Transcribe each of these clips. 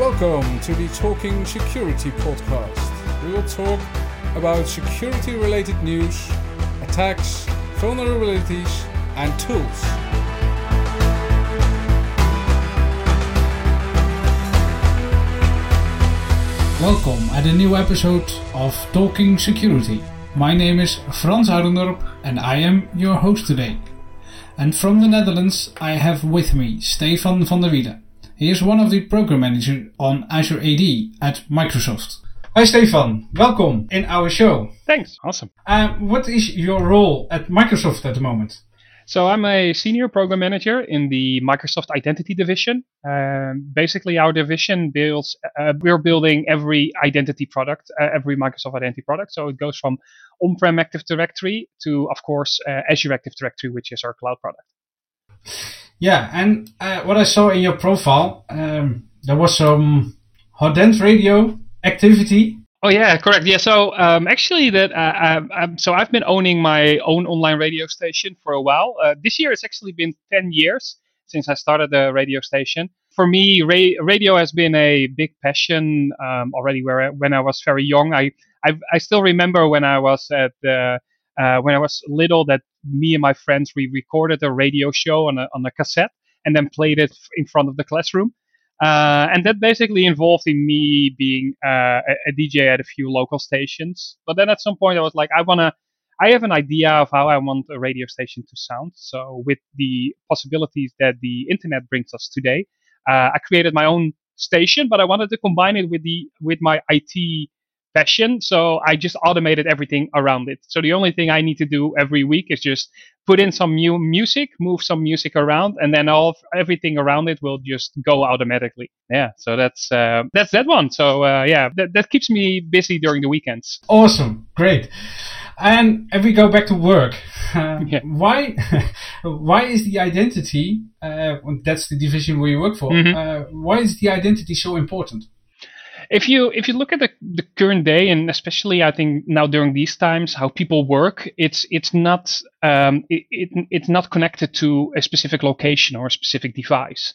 Welcome to the Talking Security podcast. We will talk about security-related news, attacks, vulnerabilities, and tools. Welcome at a new episode of Talking Security. My name is Frans Hardendorp and I am your host today. And from the Netherlands I have with me Stefan van der Wiede. He is one of the program managers on Azure AD at Microsoft. Hi Stefan, welcome in our show. Thanks, awesome. What is your role at Microsoft at the moment? So I'm a senior program manager in the Microsoft Identity division. Basically, our division builds. We're building every identity product, every Microsoft Identity product. So it goes from on-prem Active Directory to, of course, Azure Active Directory, which is our cloud product. Yeah, and what I saw in your profile, there was some Hot Dance radio activity. Oh yeah, correct. Yeah, so actually, so I've been owning my own online radio station for a while. This year, it's actually been 10 years since I started the radio station. For me, radio has been a big passion already. When I was very young, I still remember when I was at when I was little that me and my friends we recorded a radio show on a cassette and then played it in front of the classroom. And that basically involved in me being a DJ at a few local stations. But then at some point I was like, I have an idea of how I want a radio station to sound. So with the possibilities that the internet brings us today, I created my own station, but I wanted to combine it with my IT passion. So I just automated everything around it. So the only thing I need to do every week is just put in some new music, move some music around, and then everything around it will just go automatically. Yeah, so that's that one. So that keeps me busy during the weekends. Awesome, great. And if we go back to work, why is the identity? That's the division where you work for. Mm-hmm. Why is the identity so important? If you look at the current day, and especially I think now during these times, how people work, it's not connected to a specific location or a specific device.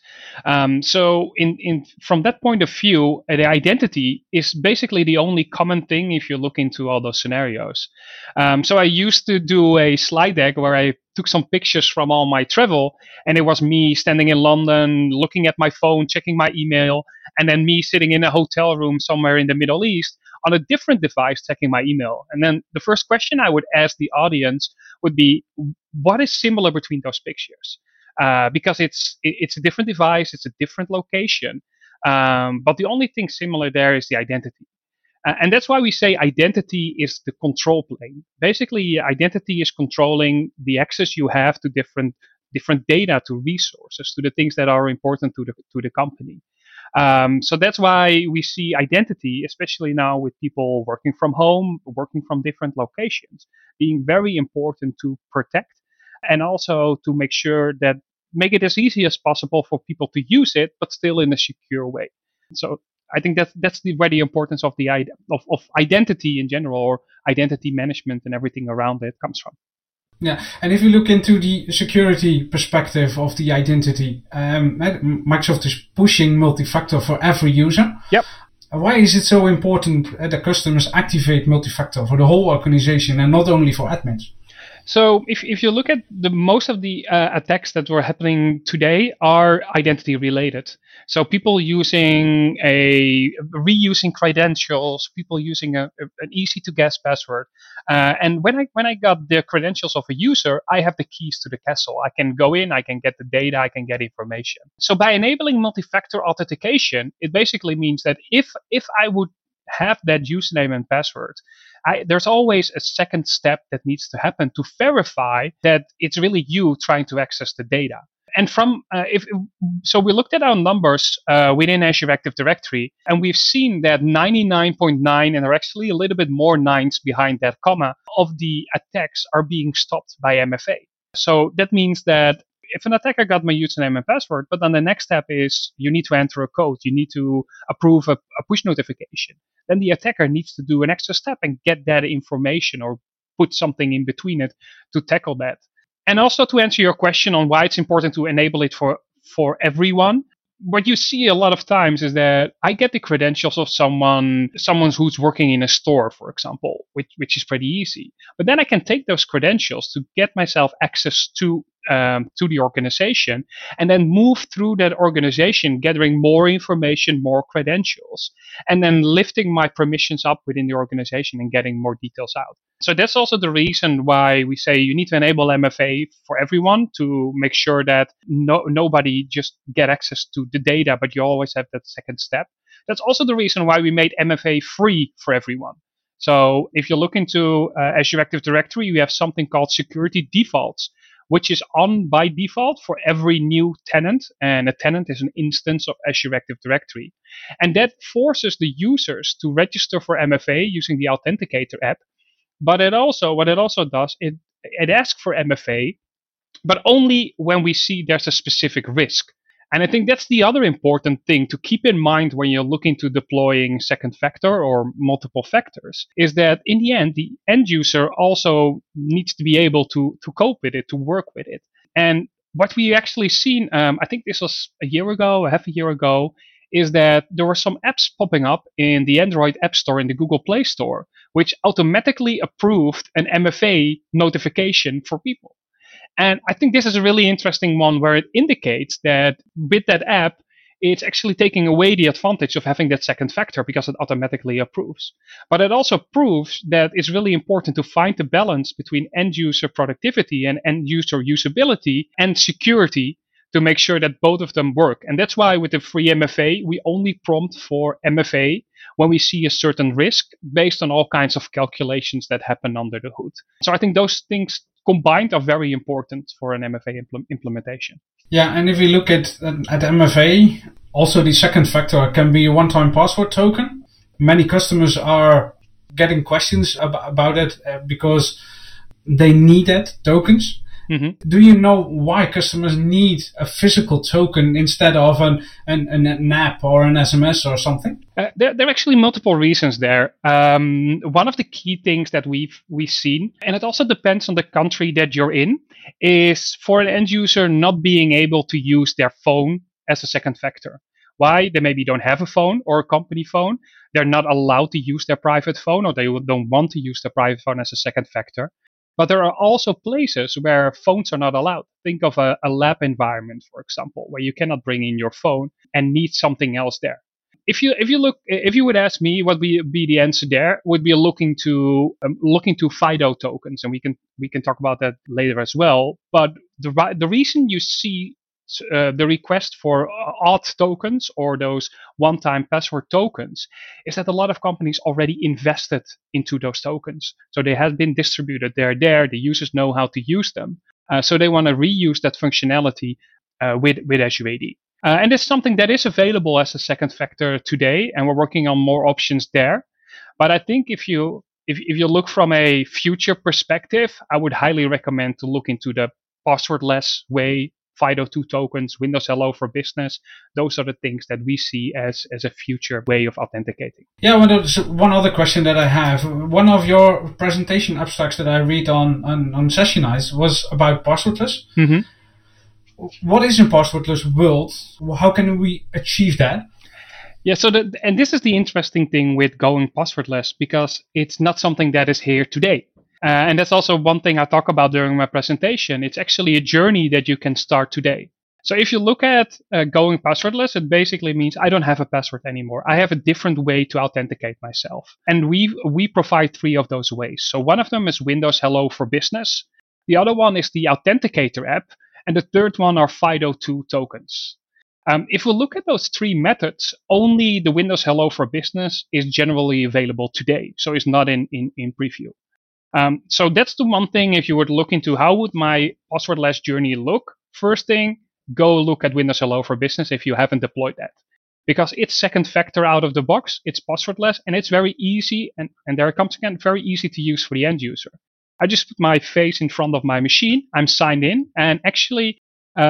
So in from that point of view, the identity is basically the only common thing if you look into all those scenarios. So I used to do a slide deck where I took some pictures from all my travel, and it was me standing in London, looking at my phone, checking my email, and then me sitting in a hotel room somewhere in the Middle East on a different device checking my email. And then the first question I would ask the audience would be, what is similar between those pictures? Because it's a different device, it's a different location, but the only thing similar there is the identity. And that's why we say identity is the control plane. Basically, identity is controlling the access you have to different data, to resources, to the things that are important to the company. So that's why we see identity, especially now with people working from home, working from different locations, being very important to protect and also to make sure that make it as easy as possible for people to use it, but still in a secure way. So I think that's where the importance of the of identity in general, or identity management and everything around it, comes from. Yeah, and if you look into the security perspective of the identity, Microsoft is pushing multi-factor for every user. Yep. Why is it so important that customers activate multi-factor for the whole organization and not only for admins? So if you look at most of the attacks that were happening today are identity related. So people using reusing credentials, people using an easy to guess password. And when I got the credentials of a user, I have the keys to the castle. I can go in, I can get the data, I can get information. So by enabling multi-factor authentication, it basically means that if I would have that username and password, there's always a second step that needs to happen to verify that it's really you trying to access the data. And so we looked at our numbers within Azure Active Directory, and we've seen that 99.9, and there are actually a little bit more nines behind that comma, of the attacks are being stopped by MFA. So that means that if an attacker got my username and password, but then the next step is you need to enter a code, you need to approve a push notification, then the attacker needs to do an extra step and get that information or put something in between it to tackle that. And also to answer your question on why it's important to enable it for everyone, what you see a lot of times is that I get the credentials of someone who's working in a store, for example, which is pretty easy. But then I can take those credentials to get myself access to the organization, and then move through that organization, gathering more information, more credentials, and then lifting my permissions up within the organization and getting more details out. So that's also the reason why we say you need to enable MFA for everyone to make sure that nobody just get access to the data, but you always have that second step. That's also the reason why we made MFA free for everyone. So if you look into Azure Active Directory, we have something called security defaults, which is on by default for every new tenant. And a tenant is an instance of Azure Active Directory. And that forces the users to register for MFA using the Authenticator app. But it also, what it also does, it asks for MFA, but only when we see there's a specific risk. And I think that's the other important thing to keep in mind when you're looking to deploying second factor or multiple factors, is that in the end user also needs to be able to cope with it, to work with it. And what we actually seen, I think this was a year ago, half a year ago, is that there were some apps popping up in the Android App Store and the Google Play Store, which automatically approved an MFA notification for people. And I think this is a really interesting one where it indicates that with that app, it's actually taking away the advantage of having that second factor because it automatically approves. But it also proves that it's really important to find the balance between end user productivity and end user usability and security to make sure that both of them work. And that's why with the free MFA, we only prompt for MFA when we see a certain risk based on all kinds of calculations that happen under the hood. So I think those things combined are very important for an MFA implementation. Yeah, and if we look at MFA, also the second factor can be a one-time password token. Many customers are getting questions about it because they need that tokens. Mm-hmm. Do you know why customers need a physical token instead of an app or an SMS or something? There are actually multiple reasons there. One of the key things that we've seen, and it also depends on the country that you're in, is for an end user not being able to use their phone as a second factor. Why? They maybe don't have a phone or a company phone. They're not allowed to use their private phone, or they don't want to use their private phone as a second factor. But there are also places where phones are not allowed. Think of a lab environment, for example, where you cannot bring in your phone and need something else there. If you would ask me what would be the answer there, would be looking to FIDO tokens, and we can talk about that later as well. But the reason you see the request for auth tokens or those one-time password tokens is that a lot of companies already invested into those tokens. So they have been distributed. They're there. The users know how to use them. So they want to reuse that functionality with Azure AD. And it's something that is available as a second factor today, and we're working on more options there. But I think if you look from a future perspective, I would highly recommend to look into the passwordless way. FIDO2 tokens, Windows Hello for Business, those are the things that we see as a future way of authenticating. Yeah, one other question that I have. One of your presentation abstracts that I read on Sessionize was about passwordless. Mm-hmm. What is a passwordless world? How can we achieve that? Yeah, and this is the interesting thing with going passwordless, because it's not something that is here today. And that's also one thing I talk about during my presentation. It's actually a journey that you can start today. So if you look at going passwordless, it basically means I don't have a password anymore. I have a different way to authenticate myself. And we provide three of those ways. So one of them is Windows Hello for Business. The other one is the Authenticator app. And the third one are FIDO2 tokens. If we look at those three methods, only the Windows Hello for Business is generally available today. So it's not in preview. So that's the one thing. If you were to look into how would my passwordless journey look, first thing, go look at Windows Hello for Business if you haven't deployed that. Because it's second factor out of the box, it's passwordless, and it's very easy, and there it comes again, very easy to use for the end user. I just put my face in front of my machine, I'm signed in, and actually,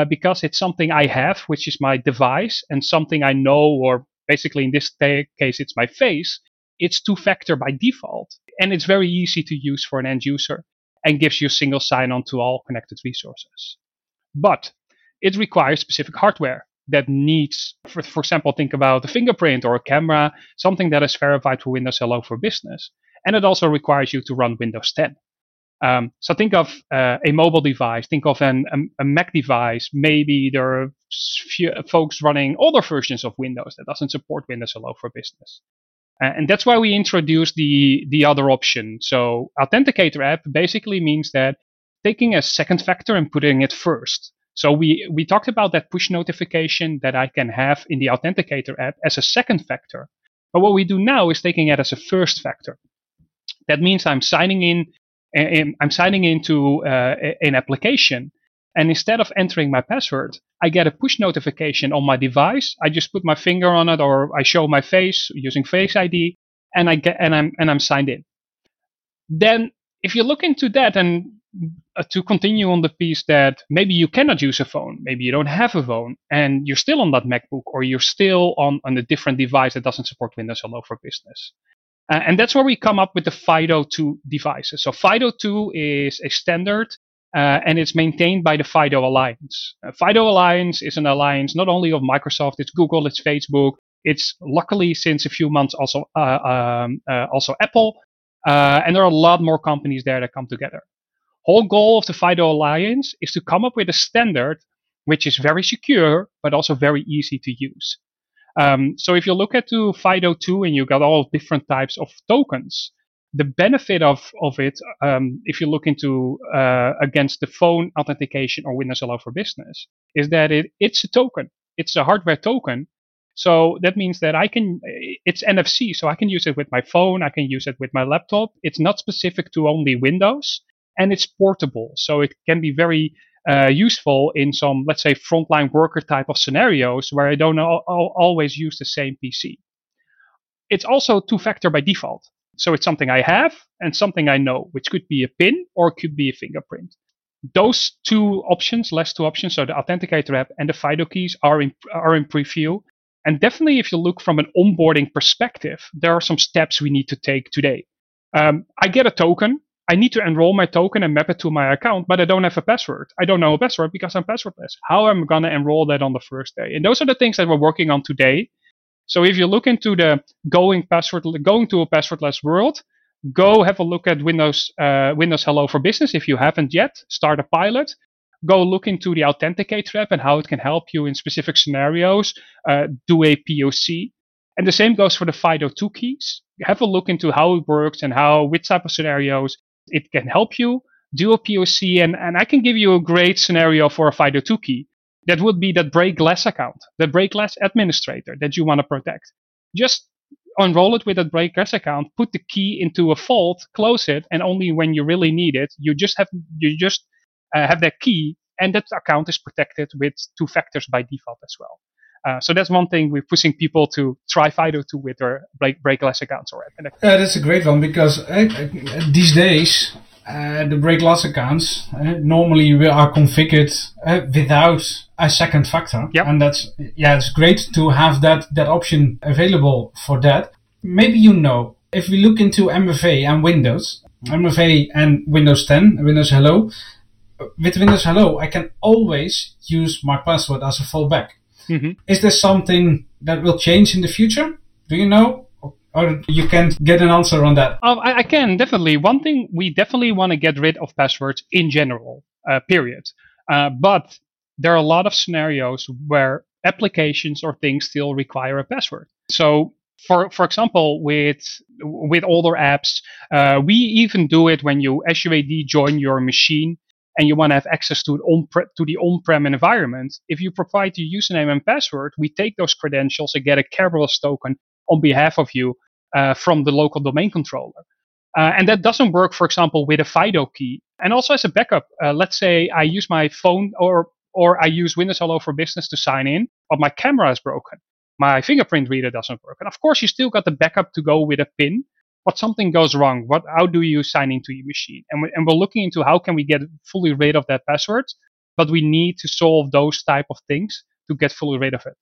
because it's something I have, which is my device, and something I know, or basically in this case, it's my face, it's two-factor by default. And it's very easy to use for an end user and gives you single sign-on to all connected resources. But it requires specific hardware. that needs, for example, think about a fingerprint or a camera, something that is verified for Windows Hello for Business. And it also requires you to run Windows 10. So think of a mobile device, think of a Mac device. Maybe there are folks running older versions of Windows that doesn't support Windows Hello for Business. And that's why we introduced the other option. So Authenticator app basically means that taking a second factor and putting it first. So we talked about that push notification that I can have in the Authenticator app as a second factor. But what we do now is taking it as a first factor. That means I'm signing in. I'm signing into an application, and instead of entering my password, I get a push notification on my device. I just put my finger on it, or I show my face using Face ID, and I'm signed in. Then, if you look into that, and to continue on the piece that maybe you cannot use a phone, maybe you don't have a phone, and you're still on that MacBook, or you're still on a different device that doesn't support Windows Hello for Business. And that's where we come up with the FIDO2 devices. So FIDO2 is a standard, and it's maintained by the FIDO Alliance. FIDO Alliance is an alliance not only of Microsoft, it's Google, it's Facebook. It's luckily since a few months also Apple. And there are a lot more companies there that come together. Whole goal of the FIDO Alliance is to come up with a standard which is very secure, but also very easy to use. So if you look at to FIDO2 and you got all different types of tokens, the benefit of it, if you look into against the phone authentication or Windows Hello for Business, is that it's a token. It's a hardware token. So that means that it's NFC, so I can use it with my phone. I can use it with my laptop. It's not specific to only Windows, and it's portable. So it can be very useful in some, let's say, frontline worker type of scenarios where I don't always use the same PC. It's also two-factor by default. So it's something I have and something I know, which could be a PIN or it could be a fingerprint. Those two options, last two options, so the Authenticator app and the FIDO keys are in preview. And definitely if you look from an onboarding perspective, there are some steps we need to take today. I get a token. I need to enroll my token and map it to my account, but I don't have a password. I don't know a password because I'm passwordless. How am I going to enroll that on the first day? And those are the things that we're working on today. So if you look into the going to a passwordless world, go have a look at Windows Hello for Business. If you haven't yet, start a pilot. Go look into the Authenticator app and how it can help you in specific scenarios. Do a POC. And the same goes for the FIDO2 keys. Have a look into how it works and which type of scenarios it can help you. Do a POC, and I can give you a great scenario for a FIDO2 key. That would be that break glass account, the break glass administrator that you want to protect. Just unroll it with that break glass account, put the key into a vault, close it, and only when you really need it, you just have that key, and that account is protected with two factors by default as well. So that's one thing we're pushing people to try FIDO2 with their break glass accounts or app. Yeah, that's a great one because these days the break glass accounts normally are configured without a second factor, yep. And it's great to have that option available for that. Maybe if we look into MFA and Windows 10, Windows Hello. With Windows Hello, I can always use my password as a fallback. Mm-hmm. Is there something that will change in the future? Do you know? Or you can't get an answer on that? I can, definitely. One thing, we definitely want to get rid of passwords in general, period. But there are a lot of scenarios where applications or things still require a password. So, for example, with older apps, we even do it when you SUAD join your machine, and you want to have access to the on-prem environment. If you provide your username and password, we take those credentials and get a Kerberos token on behalf of you from the local domain controller. And that doesn't work, for example, with a FIDO key. And also as a backup, let's say I use my phone or I use Windows Hello for Business to sign in, but my camera is broken. My fingerprint reader doesn't work. And of course, you still got the backup to go with a PIN. But something goes wrong. How do you sign into your machine? And we're looking into how can we get fully rid of that password, but we need to solve those type of things to get fully rid of it.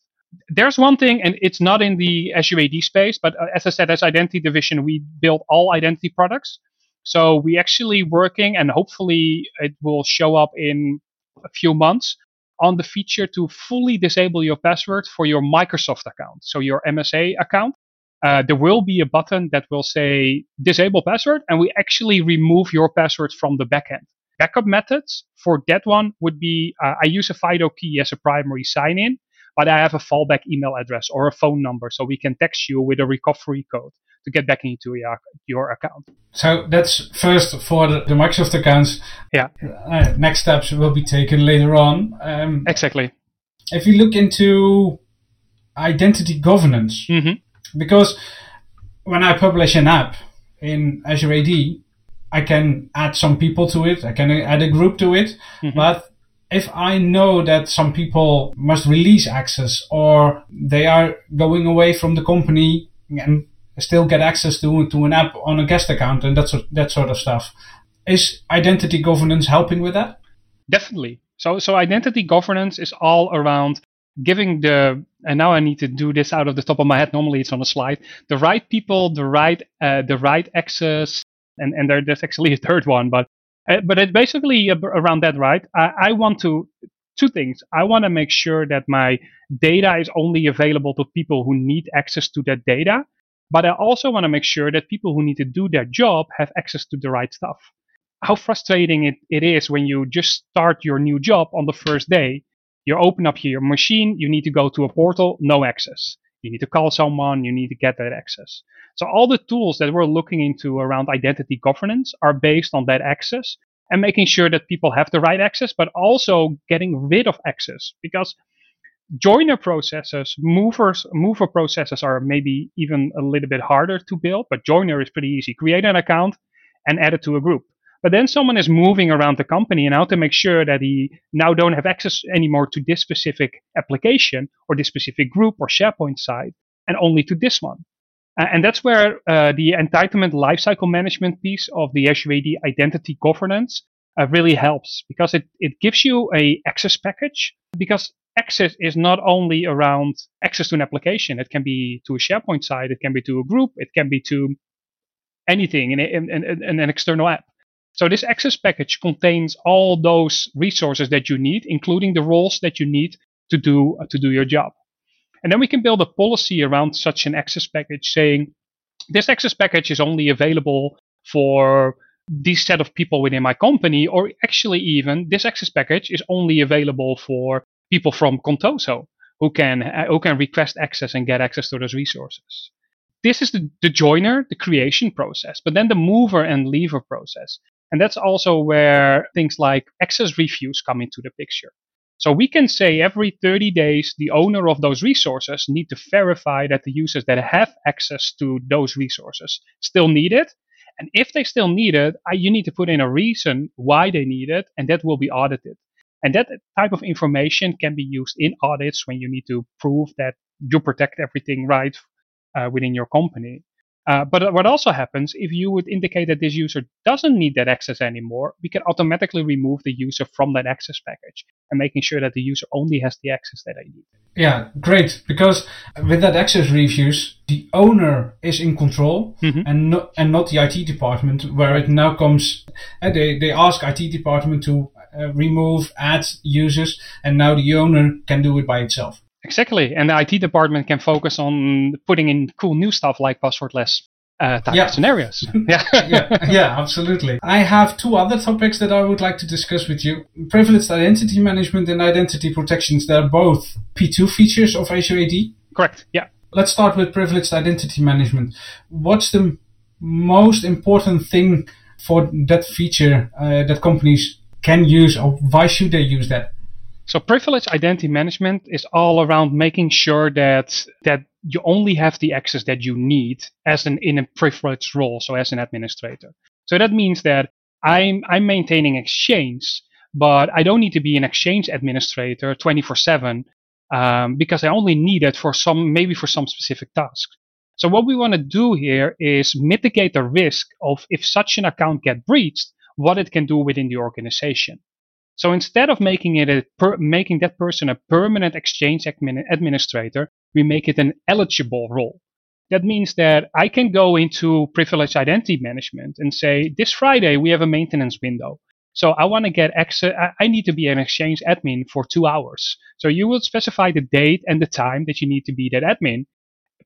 There's one thing, and it's not in the SUAD space, but as I said, as Identity Division, we build all identity products. So we actually working, and hopefully it will show up in a few months, on the feature to fully disable your password for your Microsoft account, so your MSA account. There will be a button that will say disable password, and we actually remove your password from the backend. Backup methods for that one would be I use a FIDO key as a primary sign-in, but I have a fallback email address or a phone number, so we can text you with a recovery code to get back into your account. So that's first for the Microsoft accounts. Yeah. Next steps will be taken later on. Exactly. If you look into identity governance, mm-hmm. because when I publish an app in Azure AD, I can add some people to it. I can add a group to it, mm-hmm. but if I know that some people must release access or they are going away from the company and still get access to an app on a guest account and that sort of stuff, is identity governance helping with that? Definitely. So identity governance is all around giving the, and now I need to do this out of the top of my head. Normally it's on a slide. The right people, the right access, and there's actually a third one, but it's basically around that, right? I want to two things. I want to make sure that my data is only available to people who need access to that data. But I also want to make sure that people who need to do their job have access to the right stuff. How frustrating it is when you just start your new job on the first day. You open up your machine. You need to go to a portal. No access. You need to call someone. You need to get that access. So all the tools that we're looking into around identity governance are based on that access and making sure that people have the right access, but also getting rid of access, because joiner processes, mover processes are maybe even a little bit harder to build, but joiner is pretty easy. Create an account and add it to a group. But then someone is moving around the company and how to make sure that he now don't have access anymore to this specific application or this specific group or SharePoint site and only to this one. And that's where the entitlement lifecycle management piece of the Azure AD identity governance really helps, because it gives you a access package, because access is not only around access to an application. It can be to a SharePoint site. It can be to a group. It can be to anything in an external app. So this access package contains all those resources that you need, including the roles that you need to do your job. And then we can build a policy around such an access package saying, this access package is only available for this set of people within my company, or actually even this access package is only available for people from Contoso who can request access and get access to those resources. This is the joiner, the creation process, but then the mover and leaver process. And that's also where things like access reviews come into the picture. So we can say every 30 days, the owner of those resources need to verify that the users that have access to those resources still need it. And if they still need it, you need to put in a reason why they need it, and that will be audited. And that type of information can be used in audits when you need to prove that you protect everything right within your company. But what also happens, if you would indicate that this user doesn't need that access anymore, we can automatically remove the user from that access package and making sure that the user only has the access that they need. Yeah, great. Because with that access reviews, the owner is in control, mm-hmm. and not the IT department, where it now comes, they ask IT department to remove, add users, and now the owner can do it by itself. Exactly. And the IT department can focus on putting in cool new stuff like passwordless type of scenarios. Yeah. yeah, absolutely. I have two other topics that I would like to discuss with you. Privileged identity management and identity protections. They're both P2 features of Azure AD. Correct. Yeah. Let's start with privileged identity management. What's the most important thing for that feature that companies can use, or why should they use that? So privileged identity management is all around making sure that you only have the access that you need as in a privileged role, so as an administrator. So that means that I'm maintaining Exchange, but I don't need to be an Exchange administrator 24/7 because I only need it for some specific task. So what we want to do here is mitigate the risk of if such an account gets breached, what it can do within the organization. So instead of making that person a permanent Exchange administrator, we make it an eligible role. That means that I can go into privileged identity management and say, this Friday we have a maintenance window. So I want to get access. I need to be an Exchange admin for 2 hours. So you will specify the date and the time that you need to be that admin.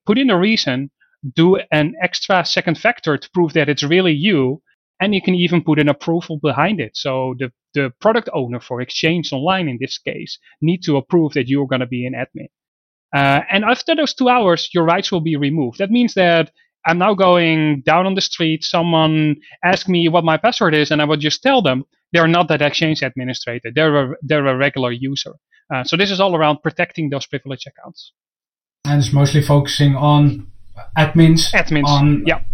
Put in a reason, do an extra second factor to prove that it's really you. And you can even put an approval behind it. So the product owner for Exchange Online, in this case, need to approve that you're going to be an admin. And after those 2 hours, your rights will be removed. That means that I'm now going down on the street. Someone asked me what my password is, and I would just tell them they're not that Exchange administrator. They're a regular user. So this is all around protecting those privileged accounts. And it's mostly focusing on admins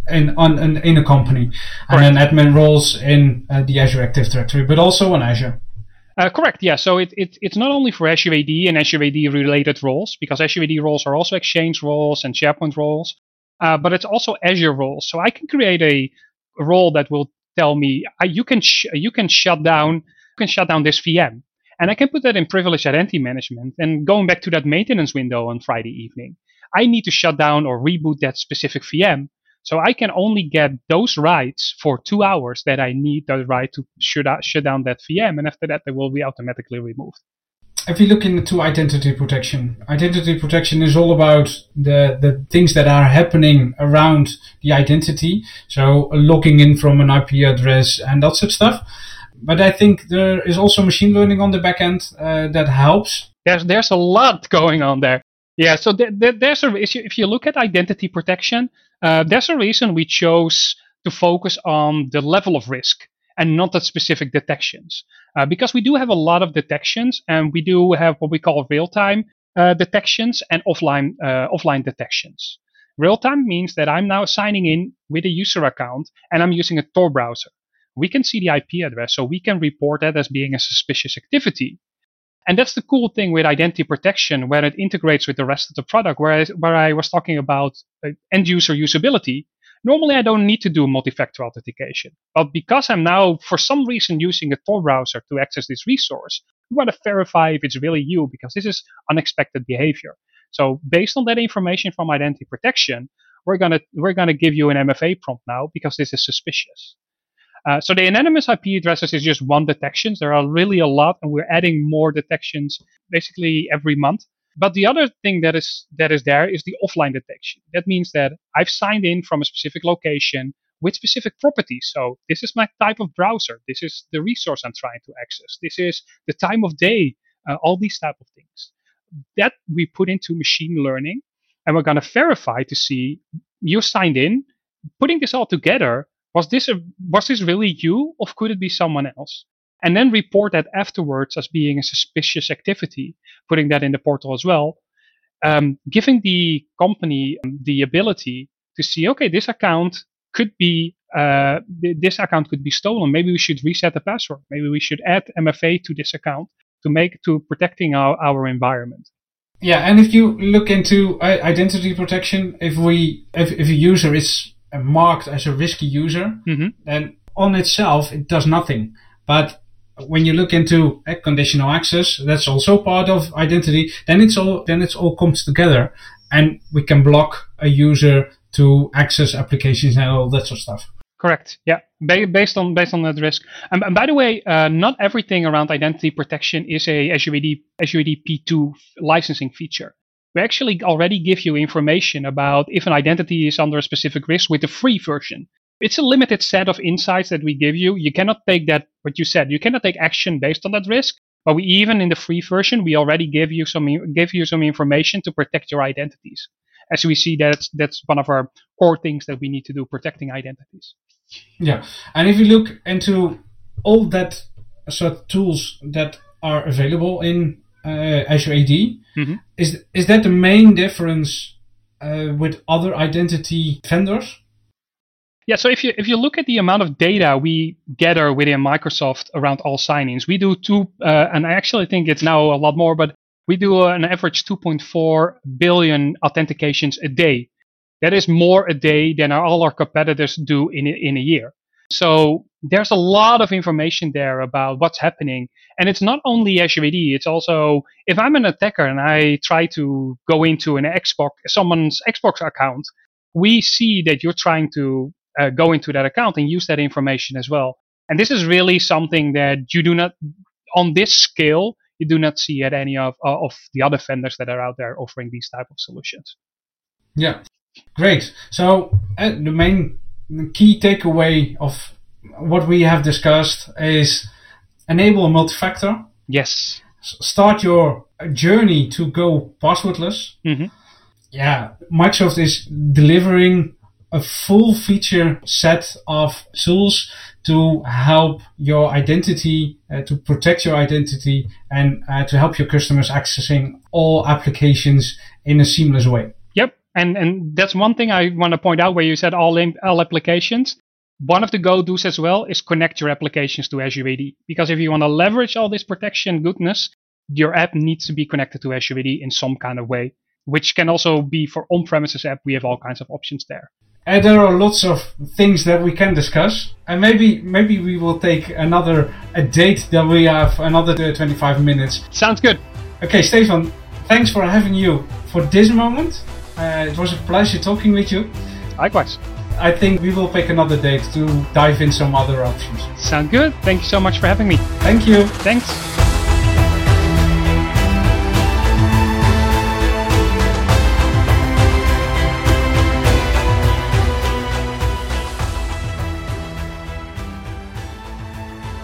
in a company. Correct. And then admin roles in the Azure Active Directory, but also on Azure. Correct, yeah. So it's not only for Azure AD and Azure AD related roles, because Azure AD roles are also Exchange roles and SharePoint roles, but it's also Azure roles. So I can create a role that will tell me you can shut down this VM, and I can put that in privileged identity management. And going back to that maintenance window on Friday evening, I need to shut down or reboot that specific VM. So I can only get those rights for 2 hours that I need the right to shut down that VM. And after that, they will be automatically removed. If you look into identity protection is all about the things that are happening around the identity. So logging in from an IP address and that sort of stuff. But I think there is also machine learning on the back end that helps. There's a lot going on there. Yeah, so there's a issue. If you look at identity protection, there's a reason we chose to focus on the level of risk and not the specific detections, because we do have a lot of detections, and we do have what we call real-time detections and offline detections. Real-time means that I'm now signing in with a user account and I'm using a Tor browser. We can see the IP address, so we can report that as being a suspicious activity. And that's the cool thing with identity protection, where it integrates with the rest of the product, where I was talking about end-user usability. Normally, I don't need to do multi-factor authentication. But because I'm now, for some reason, using a Tor browser to access this resource, we want to verify if it's really you, because this is unexpected behavior. So based on that information from identity protection, we're gonna give you an MFA prompt now, because this is suspicious. So the anonymous IP addresses is just one detection. There are really a lot, and we're adding more detections basically every month. But the other thing that is there is the offline detection. That means that I've signed in from a specific location with specific properties. So this is my type of browser. This is the resource I'm trying to access. This is the time of day, all these type of things. That we put into machine learning, and we're going to verify to see you signed in. Putting this all together, was this really you, or could it be someone else? And then report that afterwards as being a suspicious activity, putting that in the portal as well, giving the company the ability to see, okay, this account could be stolen. Maybe we should reset the password. Maybe we should add MFA to this account to protecting our environment. Yeah, and if you look into identity protection, if a user is marked as a risky user, mm-hmm. then on itself it does nothing. But when you look into conditional access, that's also part of identity. Then it all comes together, and we can block a user to access applications and all that sort of stuff. Correct. Yeah, based on that risk. And by the way, not everything around identity protection is a Azure AD P2 licensing feature. We actually already give you information about if an identity is under a specific risk with the free version. It's a limited set of insights that we give you. You cannot take that, what you said, you cannot take action based on that risk. But we, even in the free version, we already give you some information to protect your identities. As we see, that's one of our core things that we need to do, protecting identities. Yeah. And if you look into all that sort of tools that are available in Azure AD, mm-hmm. is that the main difference with other identity vendors? Yeah, so if you look at the amount of data we gather within Microsoft around all sign-ins, we do and I actually think it's now a lot more, but we do an average 2.4 billion authentications a day. That is more a day than all our competitors do in a year. So there's a lot of information there about what's happening. And it's not only Azure AD, it's also, if I'm an attacker and I try to go into someone's Xbox account, we see that you're trying to go into that account and use that information as well. And this is really something that you do not, on this scale, you do not see at any of the other vendors that are out there offering these type of solutions. Yeah, great. So the main key takeaway of what we have discussed is enable multi-factor. Yes. Start your journey to go passwordless. Mm-hmm. Yeah, Microsoft is delivering a full feature set of tools to help your identity, to protect your identity, and to help your customers accessing all applications in a seamless way. Yep, and that's one thing I want to point out where you said all applications. One of the go-dos as well is connect your applications to Azure AD, because if you want to leverage all this protection goodness, your app needs to be connected to Azure AD in some kind of way, which can also be for on-premises app. We have all kinds of options there. And there are lots of things that we can discuss. And maybe we will take a date that we have another 25 minutes. Sounds good. Okay, Stefan, thanks for having you for this moment. It was a pleasure talking with you. Likewise. I think we will pick another date to dive in some other options. Sounds good. Thank you so much for having me. Thank you. Thanks.